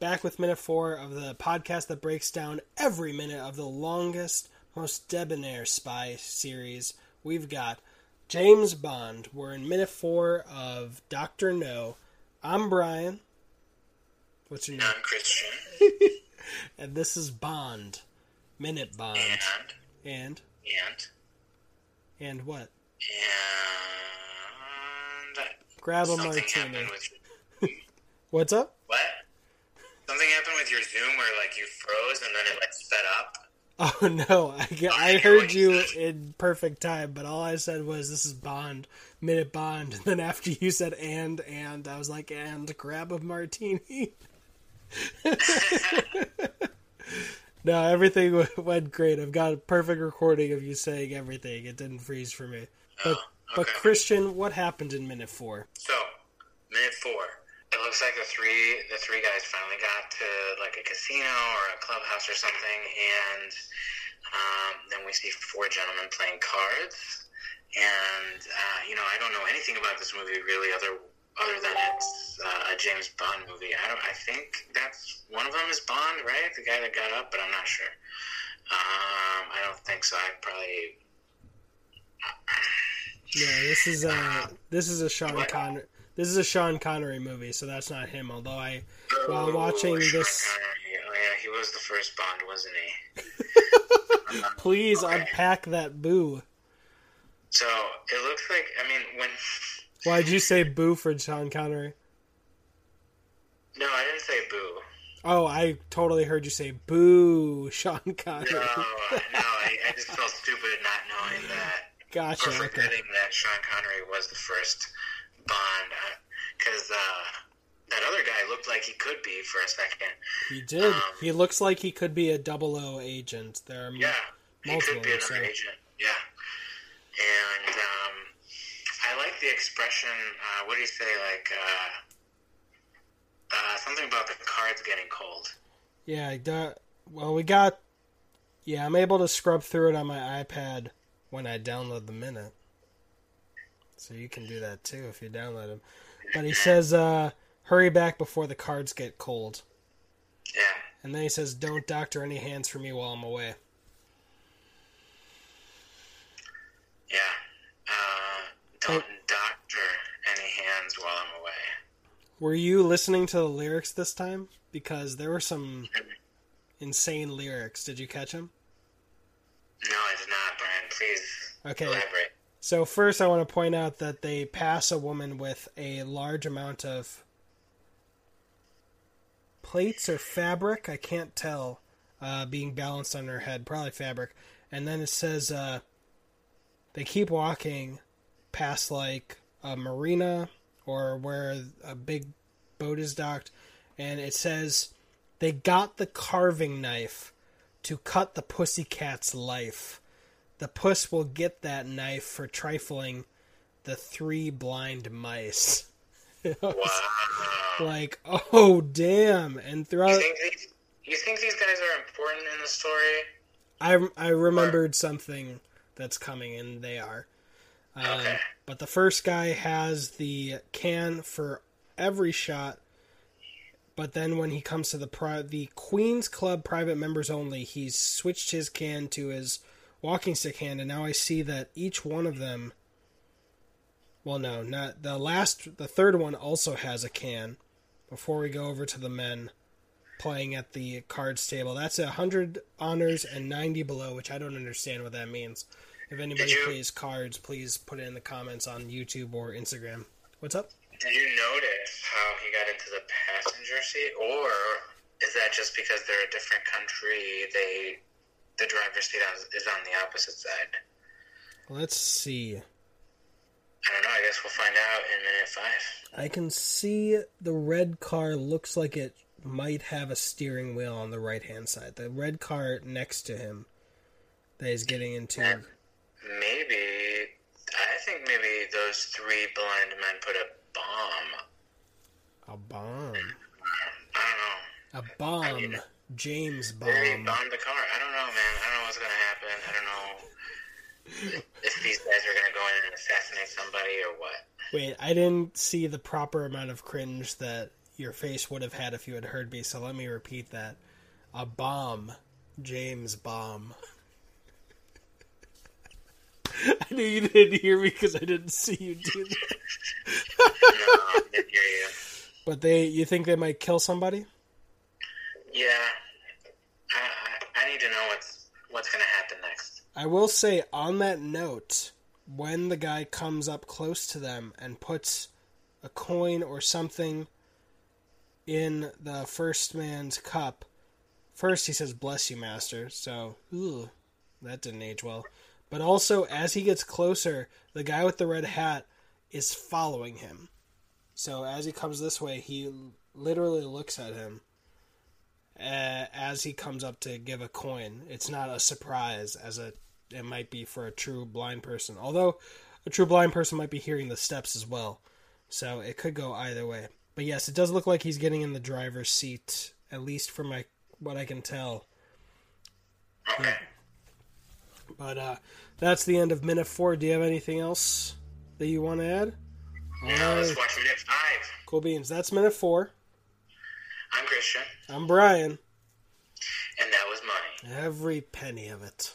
Back with minute 4 of the podcast that breaks down every minute of the longest, most debonair spy series we've got. James Bond. We're in minute 4 of Dr. No. I'm Brian. What's your name? I'm Christian. And this is Bond. Minute Bond. And what? Grab a martini. What's up? What? Something happened with your Zoom where like you froze and then it like sped up. Oh no! I heard you in perfect time, but all I said was "This is Bond, minute Bond." And then after you said and I was like, "And grab a martini." No, everything went great. I've got a perfect recording of you saying everything. It didn't freeze for me. But, but Christian, what happened in minute 4? So, minute 4. It looks like the three guys finally got to like a casino or a clubhouse or something, and then we see 4 gentlemen playing cards. And I don't know anything about this movie really, other than it's a James Bond movie. I think that's one of them is Bond, right? The guy that got up, but I'm not sure. I don't think so. Yeah, this is a Sean Connery. This is a Sean Connery movie, so that's not him. Although while watching this, Sean Connery. Oh yeah, he was the first Bond, wasn't he? Please unpack that boo. So it looks like Why'd you say boo for Sean Connery? No, I didn't say boo. Oh, I totally heard you say boo, Sean Connery. No, I just felt stupid not knowing that. Gotcha. Or forgetting that Sean Connery was the first Bond. Because that other guy looked like he could be for a second. He did. He looks like he could be a 00 agent. He could be another agent. Yeah. And, I like the expression, what do you say, like, something about the cards getting cold. Yeah, I'm able to scrub through it on my iPad when I download the minute. So you can do that, too, if you download them. But he says, hurry back before the cards get cold. Yeah. And then he says, don't doctor any hands for me while I'm away. Yeah. Don't doctor any hands while I'm away. Were you listening to the lyrics this time? Because there were some insane lyrics. Did you catch them? No, I did not, Brian. Please elaborate. So first I want to point out that they pass a woman with a large amount of plates or fabric. I can't tell. Being balanced on her head. Probably fabric. And then it says they keep walking past like a marina or where a big boat is docked, and it says they got the carving knife to cut the pussycat's life. The puss will get that knife for trifling the 3 blind mice. Wow. Like, oh damn. And throughout, you think these guys are important in the story? I remembered something that's coming, and they are. Okay. But the first guy has the can for every shot, but then when he comes to the Queen's Club private members only, he's switched his can to his walking stick hand, and now I see that each one of them, well no, not the last, the third one also has a can, before we go over to the men playing at the cards table. That's 100 honors and 90 below, which I don't understand what that means. If anybody plays cards, please put it in the comments on YouTube or Instagram. What's up? Did you notice how he got into the passenger seat? Or is that just because they're a different country, the driver's seat is on the opposite side? Let's see. I don't know. I guess we'll find out in minute 5. I can see the red car looks like it might have a steering wheel on the right-hand side. The red car next to him that he's getting into... Yeah. I think maybe those 3 blind men put a bomb. A bomb? I don't know. A bomb. I mean, James Bond. They bombed the car. I don't know, man. I don't know what's going to happen. I don't know if these guys are going to go in and assassinate somebody or what. Wait, I didn't see the proper amount of cringe that your face would have had if you had heard me, so let me repeat that. A bomb. James Bomb. I knew you didn't hear me because I didn't see you do that. No, I didn't hear you. But you think they might kill somebody? Yeah. I need to know what's going to happen next. I will say, on that note, when the guy comes up close to them and puts a coin or something in the first man's cup, first he says, "Bless you, master." So, ooh, that didn't age well. But also, as he gets closer, the guy with the red hat is following him. So as he comes this way, he literally looks at him as he comes up to give a coin. It's not a surprise it might be for a true blind person. Although, a true blind person might be hearing the steps as well. So it could go either way. But yes, it does look like he's getting in the driver's seat, at least from what I can tell. Yeah. But that's the end of Minute 4. Do you have anything else that you want to add? No, let's watch Minute 5. Cool beans. That's Minute 4. I'm Christian. I'm Brian. And that was money. Every penny of it.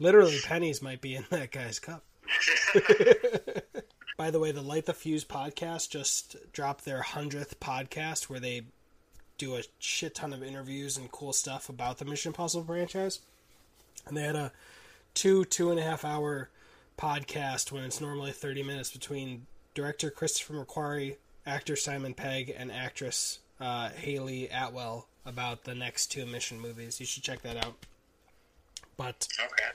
Literally, pennies might be in that guy's cup. By the way, the Light the Fuse podcast just dropped their 100th podcast where they do a shit ton of interviews and cool stuff about the Mission Puzzle franchise. And they had a 2.5 hour podcast when it's normally 30 minutes between director Christopher McQuarrie, actor Simon Pegg, and actress Hayley Atwell about the next 2 Mission movies. You should check that out. But... okay.